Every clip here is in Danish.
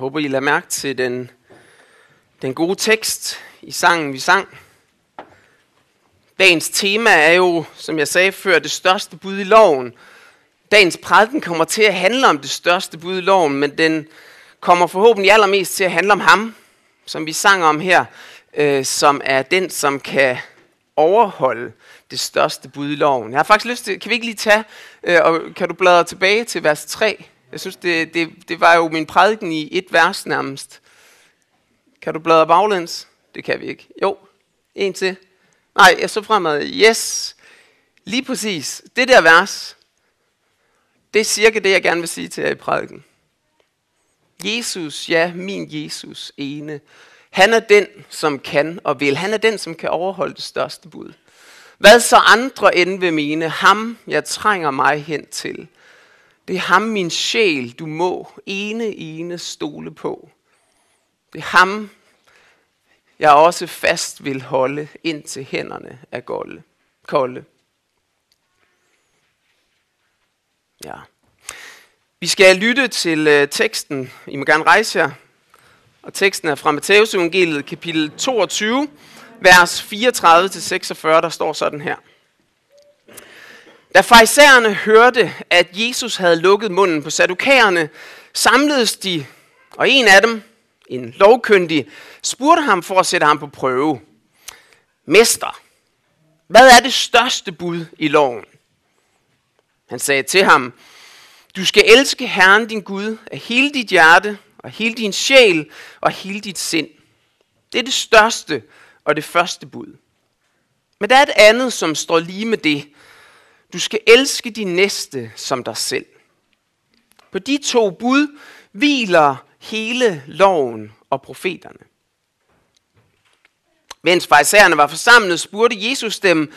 håber, I lader mærke til den gode tekst i sangen, vi sang. Dagens tema er jo, som jeg sagde før, det største bud i loven. Dagens prædiken kommer til at handle om det største bud i loven, men den kommer forhåbentlig allermest til at handle om ham, som vi sang om her, som er den, som kan overholde det største bud i loven. Jeg har faktisk lyst til, kan vi ikke lige tage, og kan du bladre tilbage til vers 3? Jeg synes, det var jo min prædiken i et vers nærmest. Kan du bladre baglæns? Det kan vi ikke. Jo, en til. Nej, jeg så fremad. Yes, lige præcis. Det der vers, det er cirka det, jeg gerne vil sige til jer i prædiken. Jesus, ja, min Jesus ene. Han er den, som kan og vil. Han er den, som kan overholde det største bud. Hvad så andre end vil mene? Ham, jeg trænger mig hen til. Det er ham, min sjæl, du må ene stole på. Det er ham, jeg også fast vil holde, indtil hænderne er kolde. Ja. Vi skal lytte til teksten. I må gerne rejse jer. Og teksten er fra Matteus evangeliet, kapitel 22, vers 34-46, der står sådan her. Da farisæerne hørte, at Jesus havde lukket munden på sadukæerne, samledes de, og en af dem, en lovkyndig, spurgte ham for at sætte ham på prøve. Mester, hvad er det største bud i loven? Han sagde til ham, du skal elske Herren din Gud af hele dit hjerte, og hele din sjæl, og hele dit sind. Det er det største og det første bud. Men der er et andet, som står lige med det. Du skal elske din næste som dig selv. På de to bud hviler hele loven og profeterne. Mens farisæerne var forsamlet, spurgte Jesus dem,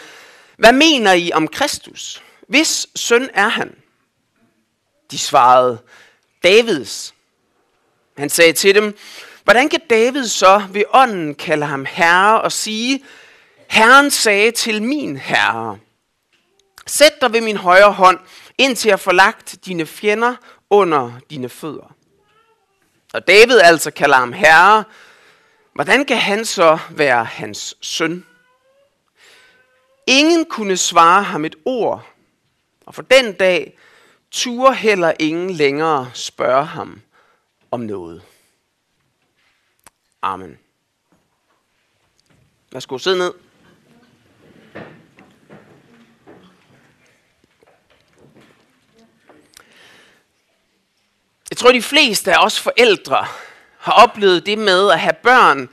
hvad mener I om Kristus? Hvis søn er han? De svarede, Davids. Han sagde til dem, hvordan kan David så ved ånden kalde ham herre og sige, Herren sagde til min herre, sæt dig ved min højre hånd, indtil jeg får lagt dine fjender under dine fødder. Og David altså kalder ham herre, hvordan kan han så være hans søn? Ingen kunne svare ham et ord, og for den dag turde heller ingen længere spørge ham om noget. Amen. Værsgo, sidde ned. Jeg tror, de fleste af os forældre har oplevet det med at have børn,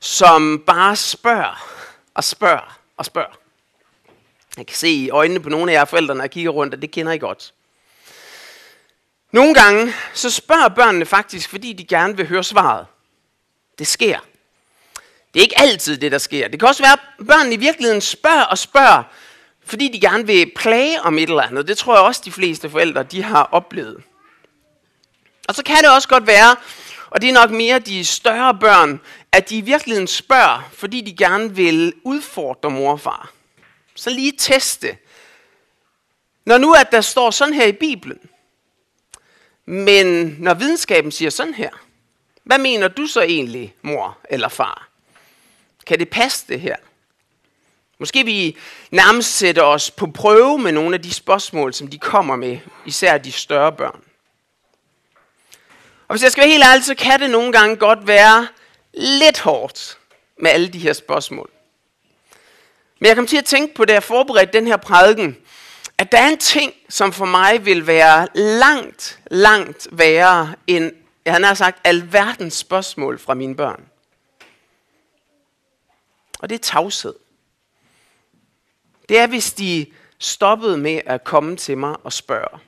som bare spørger. Jeg kan se i øjnene på nogle af jer forældre, når jeg kigger rundt, at det kender I godt. Nogle gange, så spørger børnene faktisk, fordi de gerne vil høre svaret. Det sker. Det er ikke altid det, der sker. Det kan også være, at børnene i virkeligheden spørger, fordi de gerne vil plage om et eller andet. Det tror jeg også, de fleste forældre de har oplevet. Og så kan det også godt være, og det er nok mere de større børn, at de i virkeligheden spørger, fordi de gerne vil udfordre mor og far. Så lige teste. Når nu at der står sådan her i Bibelen, men når videnskaben siger sådan her, hvad mener du så egentlig, mor eller far? Kan det passe det her? Måske vi nærmest sætter os på prøve med nogle af de spørgsmål, som de kommer med, især de større børn. Og hvis jeg skal være helt ærlig, så kan det nogle gange godt være lidt hårdt med alle de her spørgsmål. Men jeg kom til at tænke på, da jeg forberedte den her prædiken, at der er en ting, som for mig vil være langt værre end, jeg havde sagt, alverdens spørgsmål fra mine børn. Og det er tavshed. Det er, hvis de stoppede med at komme til mig og spørge.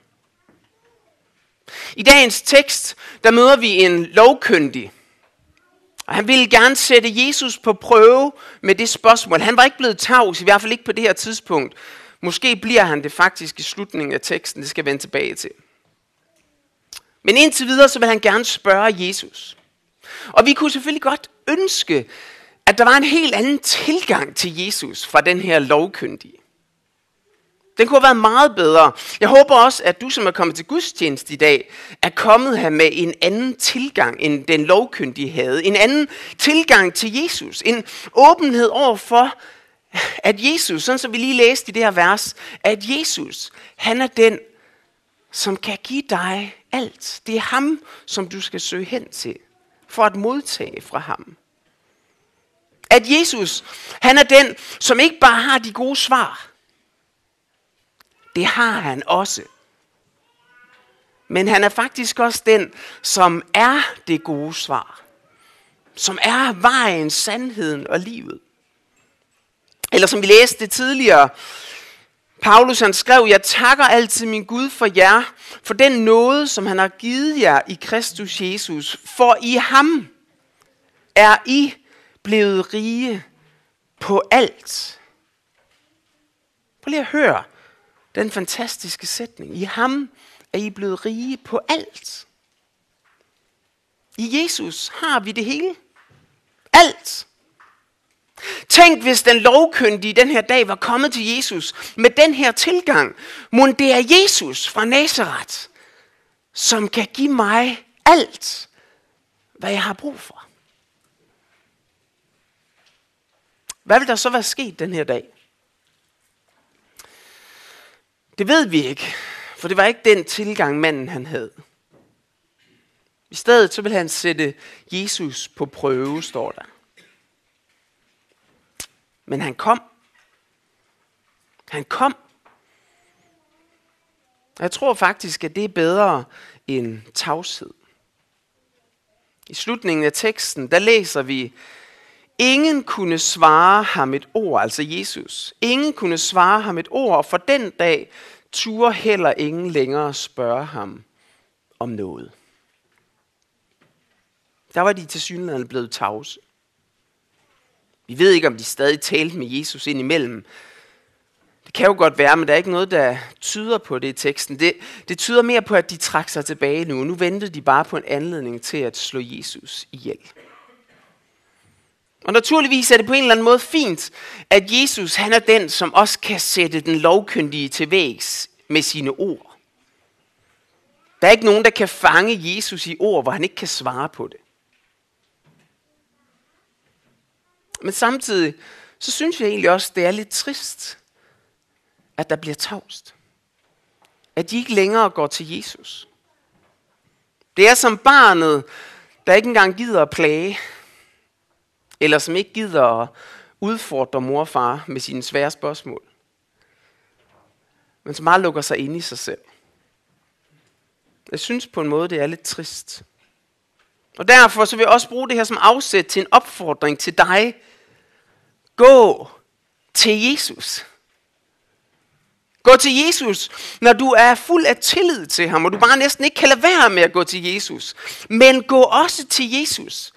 I dagens tekst, der møder vi en lovkyndig. Og han ville gerne sætte Jesus på prøve med det spørgsmål. Han var ikke blevet tavs, i hvert fald ikke på det her tidspunkt. Måske bliver han det faktisk i slutningen af teksten, det skal jeg vende tilbage til. Men indtil videre, så vil han gerne spørge Jesus. Og vi kunne selvfølgelig godt ønske, at der var en helt anden tilgang til Jesus fra den her lovkyndige. Den kunne have været meget bedre. Jeg håber også, at du, som er kommet til gudstjeneste i dag, er kommet her med en anden tilgang, end den lovkyndige havde. En anden tilgang til Jesus. En åbenhed over for, at Jesus, sådan som vi lige læste i det her vers, at Jesus, han er den, som kan give dig alt. Det er ham, som du skal søge hen til, for at modtage fra ham. At Jesus, han er den, som ikke bare har de gode svar. Det har han også. Men han er faktisk også den, som er det gode svar. Som er vejen, sandheden og livet. Eller som vi læste det tidligere. Paulus han skrev, jeg takker altid min Gud for jer, for den nåde, som han har givet jer i Kristus Jesus. For i ham er I blevet rige på alt. Prøv lige at høre den fantastiske sætning. I ham er I blevet rige på alt. I Jesus har vi det hele. Alt. Tænk, hvis den lovkyndige den her dag var kommet til Jesus med den her tilgang. Mon det er Jesus fra Nazaret, som kan give mig alt, hvad jeg har brug for. Hvad vil der så være sket den her dag? Det ved vi ikke, for det var ikke den tilgang, manden han havde. I stedet så ville han sætte Jesus på prøve, står der. Men han kom. Han kom. Jeg tror faktisk, at det er bedre end tavshed. I slutningen af teksten, der læser vi, ingen kunne svare ham et ord, altså Jesus. Ingen kunne svare ham et ord, og for den dag turde heller ingen længere spørge ham om noget. Der var de tilsyneladende blevet tavse. Vi ved ikke, om de stadig talte med Jesus indimellem. Det kan jo godt være, men der er ikke noget, der tyder på det i teksten. Det tyder mere på, at de trak sig tilbage nu. Nu ventede de bare på en anledning til at slå Jesus ihjel. Og naturligvis er det på en eller anden måde fint, at Jesus han er den, som også kan sætte den lovkyndige til vægs med sine ord. Der er ikke nogen, der kan fange Jesus i ord, hvor han ikke kan svare på det. Men samtidig, så synes jeg egentlig også, det er lidt trist, at der bliver tavst. At de ikke længere går til Jesus. Det er som barnet, der ikke engang gider at plage, eller som ikke gider at udfordre mor og far med sine svære spørgsmål. Men som bare lukker sig ind i sig selv. Jeg synes på en måde, det er lidt trist. Og derfor så vil jeg også bruge det her som afsæt til en opfordring til dig. Gå til Jesus. Gå til Jesus, når du er fuld af tillid til ham, og du bare næsten ikke kan lade være med at gå til Jesus. Men gå også til Jesus,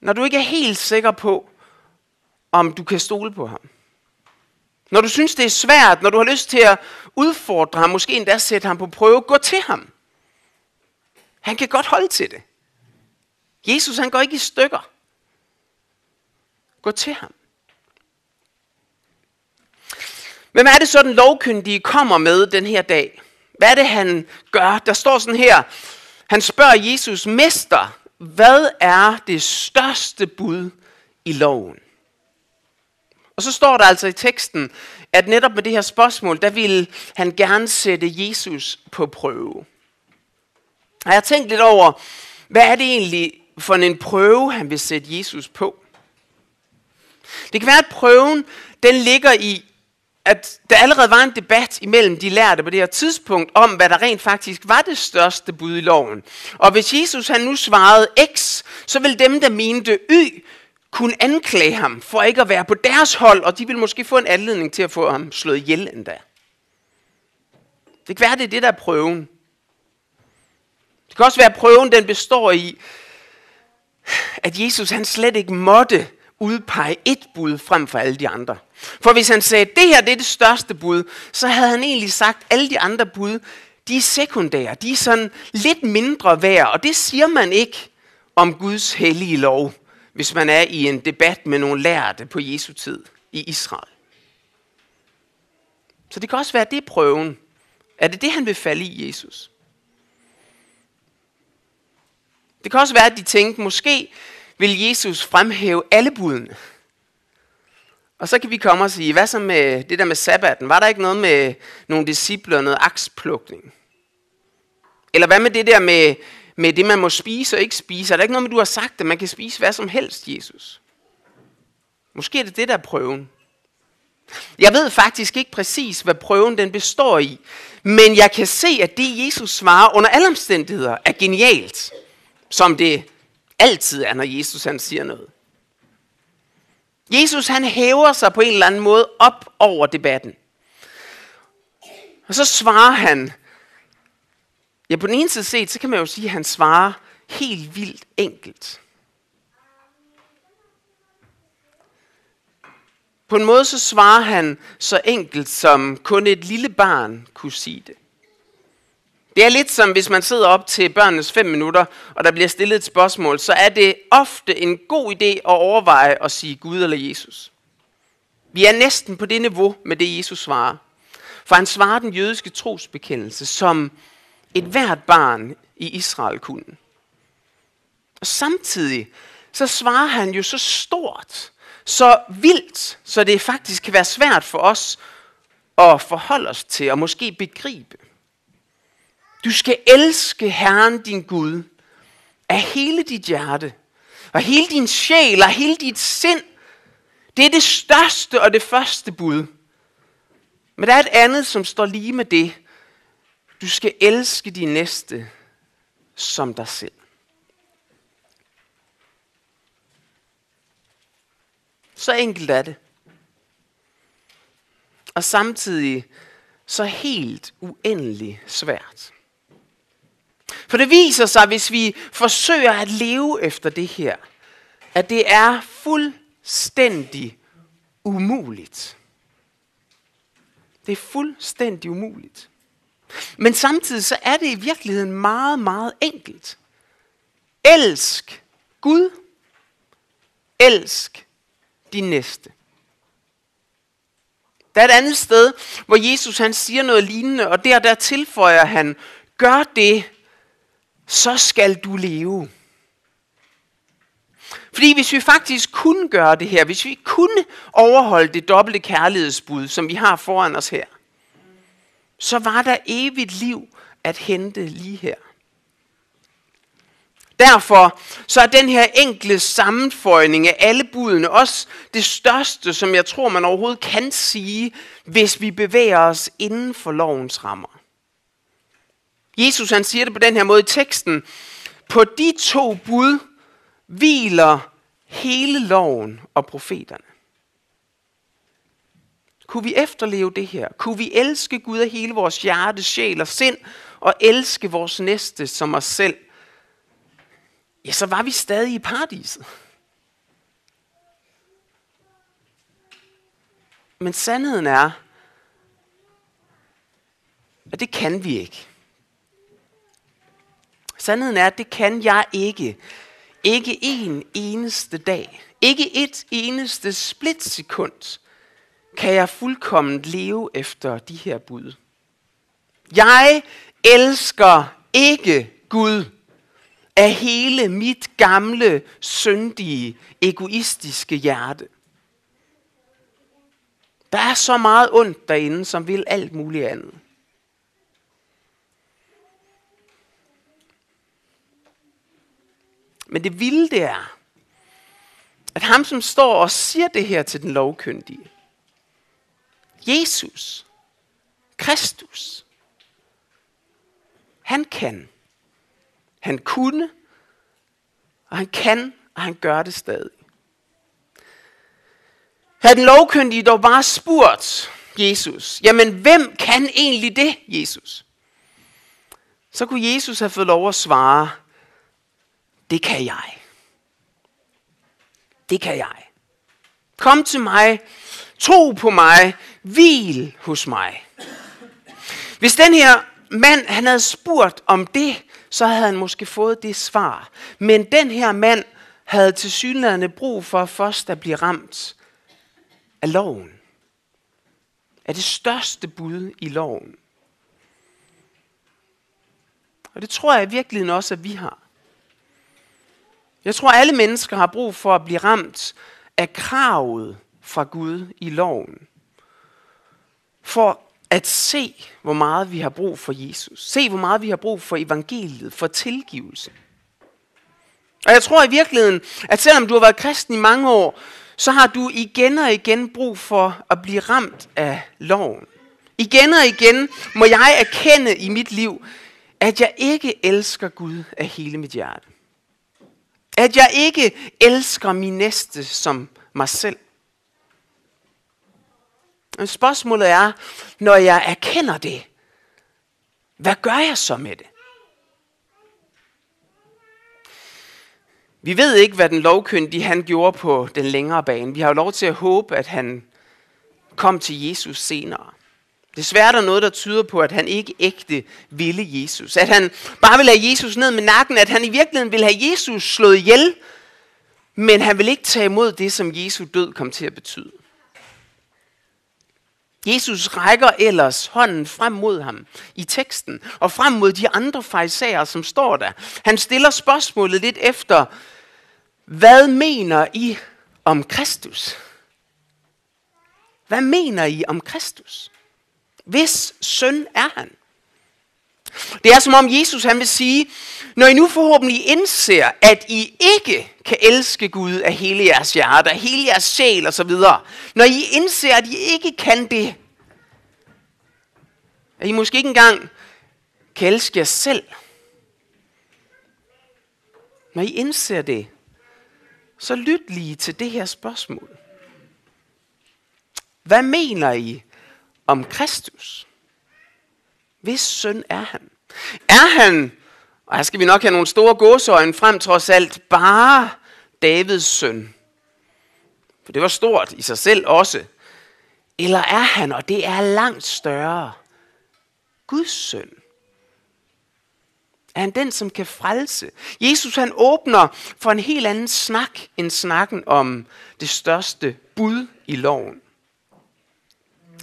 når du ikke er helt sikker på, om du kan stole på ham. Når du synes, det er svært, når du har lyst til at udfordre ham, måske endda sætte ham på prøve, gå til ham. Han kan godt holde til det. Jesus, han går ikke i stykker. Gå til ham. Men hvad er det så, den lovkyndige kommer med den her dag? Hvad er det, han gør? Der står sådan her. Han spørger Jesus, mester, hvad er det største bud i loven? Og så står der altså i teksten, at netop med det her spørgsmål, der ville han gerne sætte Jesus på prøve. Og jeg har tænkt lidt over, hvad er det egentlig for en prøve, han vil sætte Jesus på? Det kan være, at prøven den ligger i, at der allerede var en debat imellem de lærde på det her tidspunkt, om hvad der rent faktisk var det største bud i loven. Og hvis Jesus han nu svarede X, så ville dem, der mente Y, kunne anklage ham for ikke at være på deres hold, og de ville måske få en anledning til at få ham slået ihjel endda. Det kan være, det er det, der er prøven. Det kan også være, at prøven den består i, at Jesus han slet ikke måtte udpege et bud frem for alle de andre. For hvis han sagde, at det her det er det største bud, så havde han egentlig sagt, at alle de andre bud, de er sekundære, de er sådan lidt mindre værd, og det siger man ikke om Guds hellige lov, hvis man er i en debat med nogle lærde på Jesu tid i Israel. Så det kan også være, det prøven. Er det det, han vil falde i, Jesus? Det kan også være, at de tænkte, måske vil Jesus fremhæve alle budene. Og så kan vi komme og sige, hvad så med det der med sabbaten? Var der ikke noget med nogle discipler, noget aksplukning? Eller hvad med det der med det, man må spise og ikke spise? Er der ikke noget med, du har sagt, at man kan spise hvad som helst, Jesus? Måske er det det, der er prøven. Jeg ved faktisk ikke præcis, hvad prøven den består i. Men jeg kan se, at det, Jesus svarer under alle omstændigheder, er genialt. Som det altid er, når Jesus han siger noget. Jesus han hæver sig på en eller anden måde op over debatten. Og så svarer han. Ja, på den ene side set, så kan man jo sige, at han svarer helt vildt enkelt. På en måde så svarer han så enkelt, som kun et lille barn kunne sige det. Det er lidt som, hvis man sidder op til børnenes 5 minutter, og der bliver stillet et spørgsmål, så er det ofte en god idé at overveje at sige Gud eller Jesus. Vi er næsten på det niveau med det, Jesus svarer. For han svarer den jødiske trosbekendelse, som et hvert barn i Israel kunne. Og samtidig så svarer han jo så stort, så vildt, så det faktisk kan være svært for os at forholde os til og måske begribe. Du skal elske Herren din Gud af hele dit hjerte, og hele din sjæl og hele dit sind. Det er det største og det første bud. Men der er et andet, som står lige med det. Du skal elske din næste som dig selv. Så enkelt er det. Og samtidig så helt uendelig svært. For det viser sig, hvis vi forsøger at leve efter det her, at det er fuldstændig umuligt. Det er fuldstændig umuligt. Men samtidig så er det i virkeligheden meget, meget enkelt. Elsk Gud. Elsk din næste. Der er et andet sted, hvor Jesus han siger noget lignende, og der tilføjer han, gør det, så skal du leve. Fordi hvis vi faktisk kunne gøre det her, hvis vi kunne overholde det dobbelte kærlighedsbud, som vi har foran os her, så var der evigt liv at hente lige her. Derfor så er den her enkle sammenføjning af alle budene også det største, som jeg tror, man overhovedet kan sige, hvis vi bevæger os inden for lovens rammer. Jesus han siger det på den her måde i teksten. På de 2 bud hviler hele loven og profeterne. Kunne vi efterleve det her? Kunne vi elske Gud af hele vores hjerte, sjæl og sind, og elske vores næste som os selv? Ja, så var vi stadig i paradiset. Men sandheden er, at det kan vi ikke. Sandheden er, at det kan jeg ikke. Ikke en eneste dag. Ikke et eneste splitsekund kan jeg fuldkommen leve efter de her bud. Jeg elsker ikke Gud af hele mit gamle, syndige, egoistiske hjerte. Der er så meget ondt derinde, som vil alt muligt andet. Men det vilde det er, at ham som står og siger det her til den lovkyndige, Jesus, Kristus, han kan. Han kunne, og han kan, og han gør det stadig. Havde den lovkyndige dog bare spurgt Jesus, jamen hvem kan egentlig det, Jesus? Så kunne Jesus have fået lov at svare, det kan jeg. Det kan jeg. Kom til mig, tro på mig, hvil hos mig. Hvis den her mand, han havde spurgt om det, så havde han måske fået det svar. Men den her mand havde tilsyneladende brug for først at blive ramt af loven. er det største bud i loven. Og det tror jeg i virkeligheden også, at vi har. Jeg tror, alle mennesker har brug for at blive ramt af kravet fra Gud i loven. For at se, hvor meget vi har brug for Jesus. Se, hvor meget vi har brug for evangeliet, for tilgivelse. Og jeg tror i virkeligheden, at selvom du har været kristen i mange år, så har du igen og igen brug for at blive ramt af loven. Igen og igen må jeg erkende i mit liv, at jeg ikke elsker Gud af hele mit hjerte. At jeg ikke elsker min næste som mig selv. Og spørgsmålet er, når jeg erkender det, hvad gør jeg så med det? Vi ved ikke, hvad den lovkyndige han gjorde på den længere bane. Vi har jo lov til at håbe, at han kom til Jesus senere. Desværre er der noget, der tyder på, at han ikke ægte ville Jesus. At han bare ville have Jesus ned med nakken. At han i virkeligheden ville have Jesus slået ihjel. Men han ville ikke tage imod det, som Jesu død kom til at betyde. Jesus rækker ellers hånden frem mod ham i teksten, og frem mod de andre farisæere, som står der. Han stiller spørgsmålet lidt efter, hvad mener I om Kristus? Hvad mener I om Kristus? Hvis søn er han? Det er som om Jesus han vil sige, når I nu forhåbentlig indser, at I ikke kan elske Gud af hele jeres hjerte, af hele jeres sjæl osv. Når I indser, at I ikke kan det, at I måske ikke engang kan elske jer selv. Når I indser det, så lyt lige til det her spørgsmål. Hvad mener I om Kristus? Hvis søn er han? Er han, og her skal vi nok have nogle store gåseøjne frem trods alt, bare Davids søn? For det var stort i sig selv også. Eller er han, og det er langt større, Guds søn? Er han den, som kan frelse? Jesus han åbner for en helt anden snak, end snakken om det største bud i loven.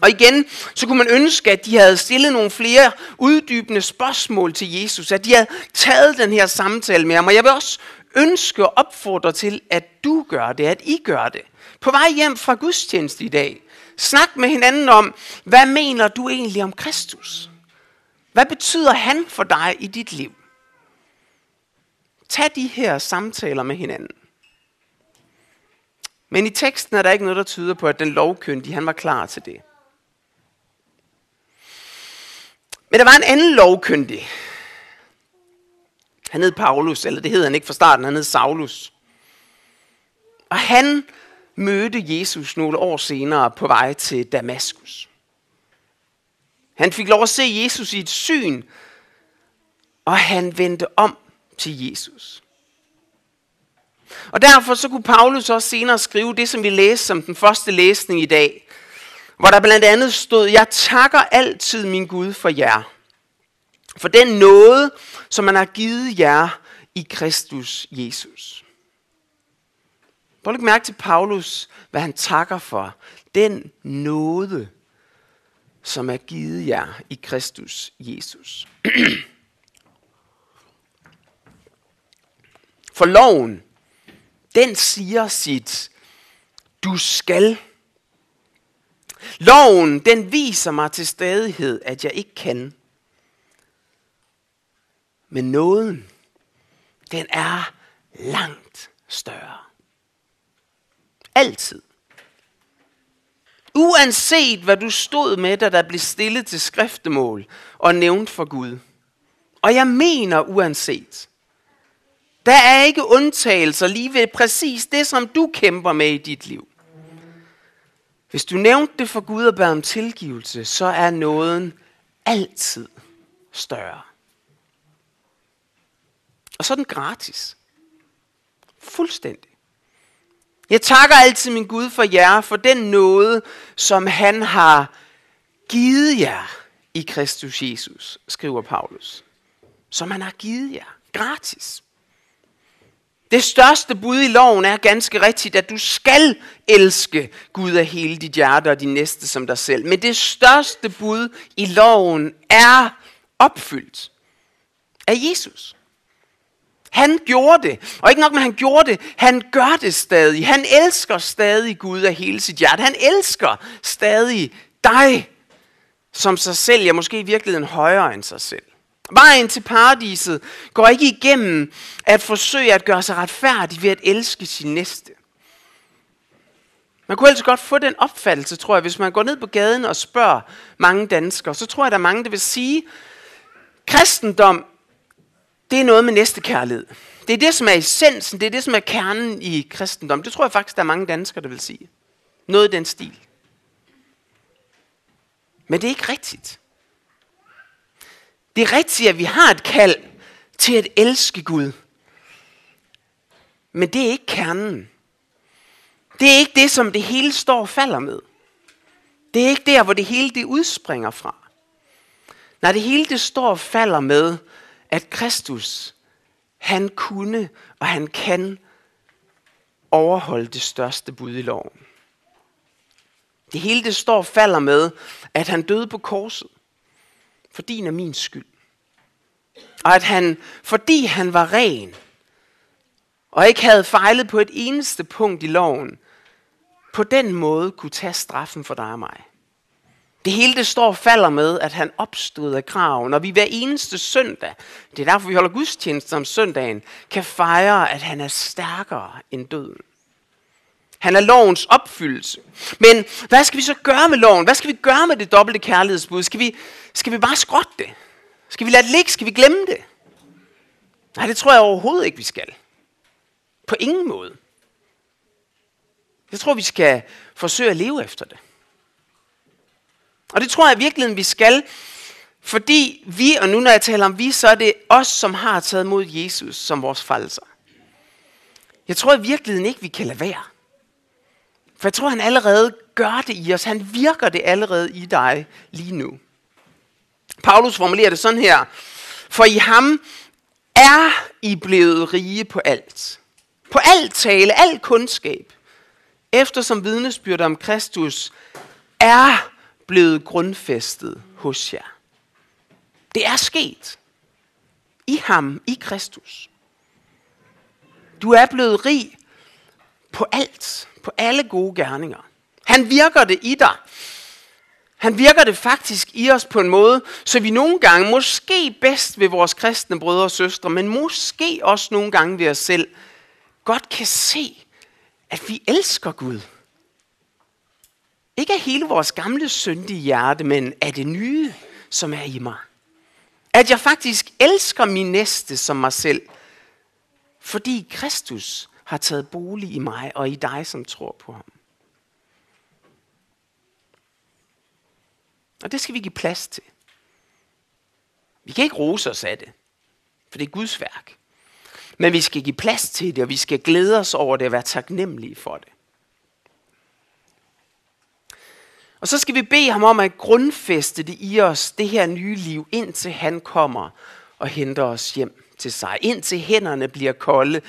Og igen, så kunne man ønske, at de havde stillet nogle flere uddybende spørgsmål til Jesus. At de havde taget den her samtale med ham. Og jeg vil også ønske og opfordre til, at du gør det, at I gør det. På vej hjem fra gudstjeneste i dag. Snak med hinanden om, hvad mener du egentlig om Kristus? Hvad betyder han for dig i dit liv? Tag de her samtaler med hinanden. Men i teksten er der ikke noget, der tyder på, at den lovkyndige han var klar til det. Men der var en anden lovkyndig. Han hed Paulus, eller det hed han ikke fra starten, han hed Saulus. Og han mødte Jesus nogle år senere på vej til Damaskus. Han fik lov at se Jesus i et syn, og han vendte om til Jesus. Og derfor så kunne Paulus også senere skrive det, som vi læste som den første læsning i dag. Hvor der blandt andet stod, jeg takker altid min Gud for jer. For den nåde, som han har givet jer i Kristus Jesus. Prøv at lægge mærke til Paulus, hvad han takker for. Den nåde, som er givet jer i Kristus Jesus. For loven, den siger sit, du skal. Loven, den viser mig til stadighed, at jeg ikke kan. Men nåden, den er langt større. Altid. Uanset hvad du stod med, da der blev stillet til skriftemål og nævnt for Gud. Og jeg mener uanset. Der er ikke undtagelser lige ved præcis det, som du kæmper med i dit liv. Hvis du nævnte det for Gud og bad om tilgivelse, så er nåden altid større. Og så er den gratis. Fuldstændig. Jeg takker altid min Gud for jer, for den nåde, som han har givet jer i Kristus Jesus, skriver Paulus. Som han har givet jer. Gratis. Det største bud i loven er ganske rigtigt, at du skal elske Gud af hele dit hjerte og din næste som dig selv. Men det største bud i loven er opfyldt af Jesus. Han gjorde det, og ikke nok med han gjorde det, han gør det stadig. Han elsker stadig Gud af hele sit hjerte. Han elsker stadig dig som sig selv, ja måske i virkeligheden højere end sig selv. Vejen til paradiset går ikke igennem at forsøge at gøre sig retfærdig ved at elske sin næste. Man kunne altså godt få den opfattelse, tror jeg, hvis man går ned på gaden og spørger mange danskere, så tror jeg, der er mange, der vil sige, kristendom, det er noget med næstekærlighed. Det er det, som er essensen, det er det, som er kernen i kristendom. Det tror jeg faktisk, der er mange danskere, der vil sige. Noget i den stil. Men det er ikke rigtigt. Det er rigtigt, at vi har et kald til at elske Gud. Men det er ikke kernen. Det er ikke det, som det hele står og falder med. Det er ikke der, hvor det hele det udspringer fra. Nej, det hele det står og falder med, at Kristus, han kunne og han kan overholde det største bud i loven. Det hele det står og falder med, at han døde på korset. For din og min skyld. Og at han, fordi han var ren, og ikke havde fejlet på et eneste punkt i loven, på den måde kunne tage straffen for dig og mig. Det hele det står og falder med, at han opstod af graven, og vi hver eneste søndag, det er derfor vi holder gudstjenester om søndagen, kan fejre, at han er stærkere end døden. Han er lovens opfyldelse. Men hvad skal vi så gøre med loven? Hvad skal vi gøre med det dobbelte kærlighedsbud? Skal vi bare skrotte det? Skal vi lade det ligge? Skal vi glemme det? Nej, det tror jeg overhovedet ikke, vi skal. På ingen måde. Jeg tror, vi skal forsøge at leve efter det. Og det tror jeg i virkeligheden, vi skal. Fordi vi, og nu når jeg taler om vi, så er det os, som har taget mod Jesus som vores frelser. Jeg tror i virkeligheden ikke, vi kan lade være. For jeg tror, han allerede gør det i os. Han virker det allerede i dig lige nu. Paulus formulerer det sådan her. For i ham er I blevet rige på alt. På alt tale, alt kundskab. Eftersom vidnesbyrd om Kristus er blevet grundfæstet hos jer. Det er sket. I ham, i Kristus. Du er blevet rig på alt. På alle gode gerninger. Han virker det i dig. Han virker det faktisk i os på en måde, så vi nogle gange, måske bedst ved vores kristne brødre og søstre, men måske også nogle gange ved os selv, godt kan se, at vi elsker Gud. Ikke af hele vores gamle syndige hjerte, men af det nye, som er i mig. At jeg faktisk elsker min næste som mig selv, fordi Kristus har taget bolig i mig og i dig, som tror på ham. Og det skal vi give plads til. Vi kan ikke rose os af det, for det er Guds værk. Men vi skal give plads til det, og vi skal glæde os over det og være taknemmelige for det. Og så skal vi bede ham om at grundfæste det i os, det her nye liv, indtil han kommer og henter os hjem til sig. Indtil hænderne bliver kolde.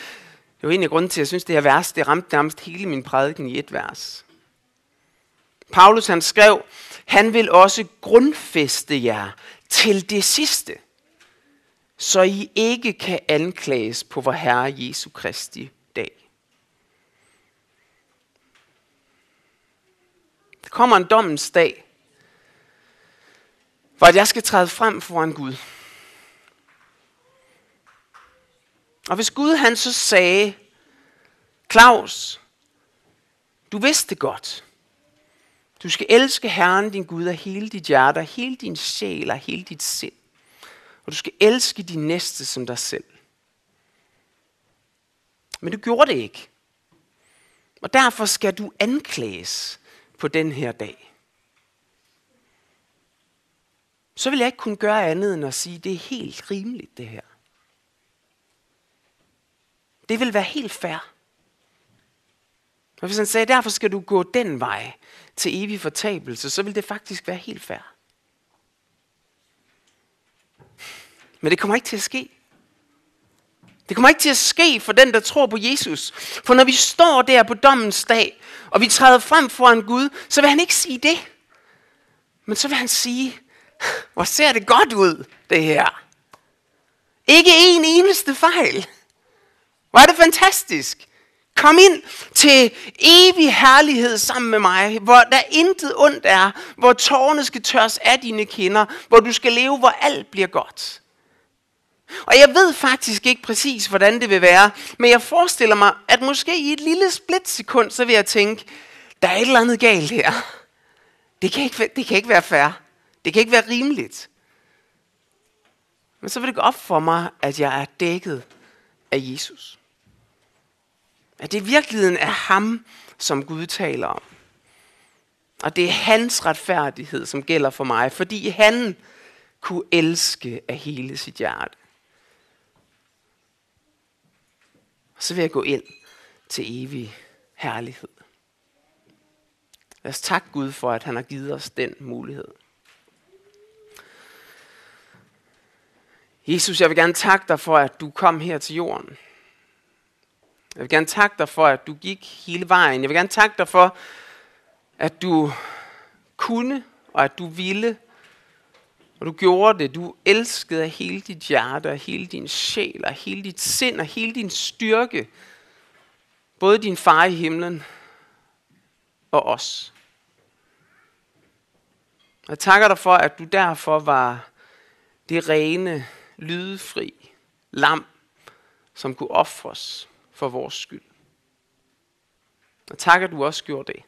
Det var en af grunden til, at jeg synes, det her vers, det ramte nærmest hele min prædiken i et vers. Paulus han skrev, han vil også grundfæste jer til det sidste, så I ikke kan anklages på vor Herre Jesu Kristi dag. Der kommer en dommens dag, hvor jeg skal træde frem foran Gud. Og hvis Gud han så sagde, Klaus, du vidste godt. Du skal elske Herren din Gud af hele dit hjerte, af hele din sjæl og hele dit sind. Og du skal elske din næste som dig selv. Men du gjorde det ikke. Og derfor skal du anklages på den her dag. Så vil jeg ikke kunne gøre andet end at sige, det er helt rimeligt det her. Det vil være helt fair. Og hvis han sagde, derfor skal du gå den vej til evig fortabelse, så vil det faktisk være helt fair. Men det kommer ikke til at ske. Det kommer ikke til at ske for den, der tror på Jesus. For når vi står der på dommens dag, og vi træder frem foran Gud, så vil han ikke sige det. Men så vil han sige, hvor ser det godt ud, det her. Ikke en eneste fejl. Hvor er det fantastisk. Kom ind til evig herlighed sammen med mig, hvor der intet ondt er, hvor tårerne skal tørres af dine kinder, hvor du skal leve, hvor alt bliver godt. Og jeg ved faktisk ikke præcis, hvordan det vil være, men jeg forestiller mig, at måske i et lille splitsekund, så vil jeg tænke, der er et eller andet galt her. Det kan ikke være fair. Det kan ikke være rimeligt. Men så vil det gå op for mig, at jeg er dækket af Jesus. At det i virkeligheden er ham, som Gud taler om. Og det er hans retfærdighed, som gælder for mig, fordi han kunne elske af hele sit hjerte. Og så vil jeg gå ind til evig herlighed. Lad os takke Gud for, at han har givet os den mulighed. Jesus, jeg vil gerne takke dig for, at du kom her til jorden. Jeg vil gerne takke dig for, at du gik hele vejen. Jeg vil gerne takke dig for, at du kunne, og at du ville, og du gjorde det. Du elskede af hele dit hjerte, af hele din sjæl, af hele dit sind, af hele din styrke. Både din far i himlen og os. Jeg takker dig for, at du derfor var det rene, lydefri lam, som kunne ofres for vores skyld. Og tak, at du også gjorde det.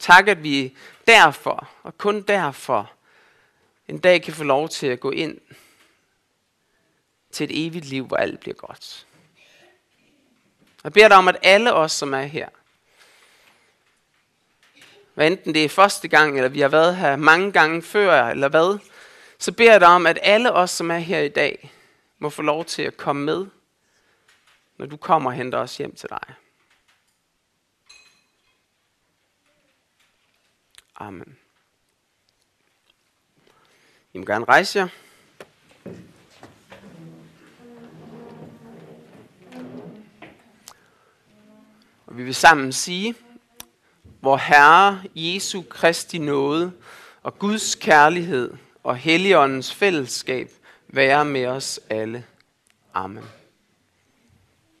Tak, at vi derfor, og kun derfor, en dag kan få lov til at gå ind til et evigt liv, hvor alt bliver godt. Jeg beder dig om, at alle os, som er her, hvad enten det er første gang, eller vi har været her mange gange før, eller hvad, så beder jeg dig om, at alle os, som er her i dag, må få lov til at komme med, når du kommer og henter os hjem til dig. Amen. I må gerne rejse jer. Og vi vil sammen sige, vor Herre Jesu Kristi nåde og Guds kærlighed og Helligåndens fællesskab være med os alle. Amen.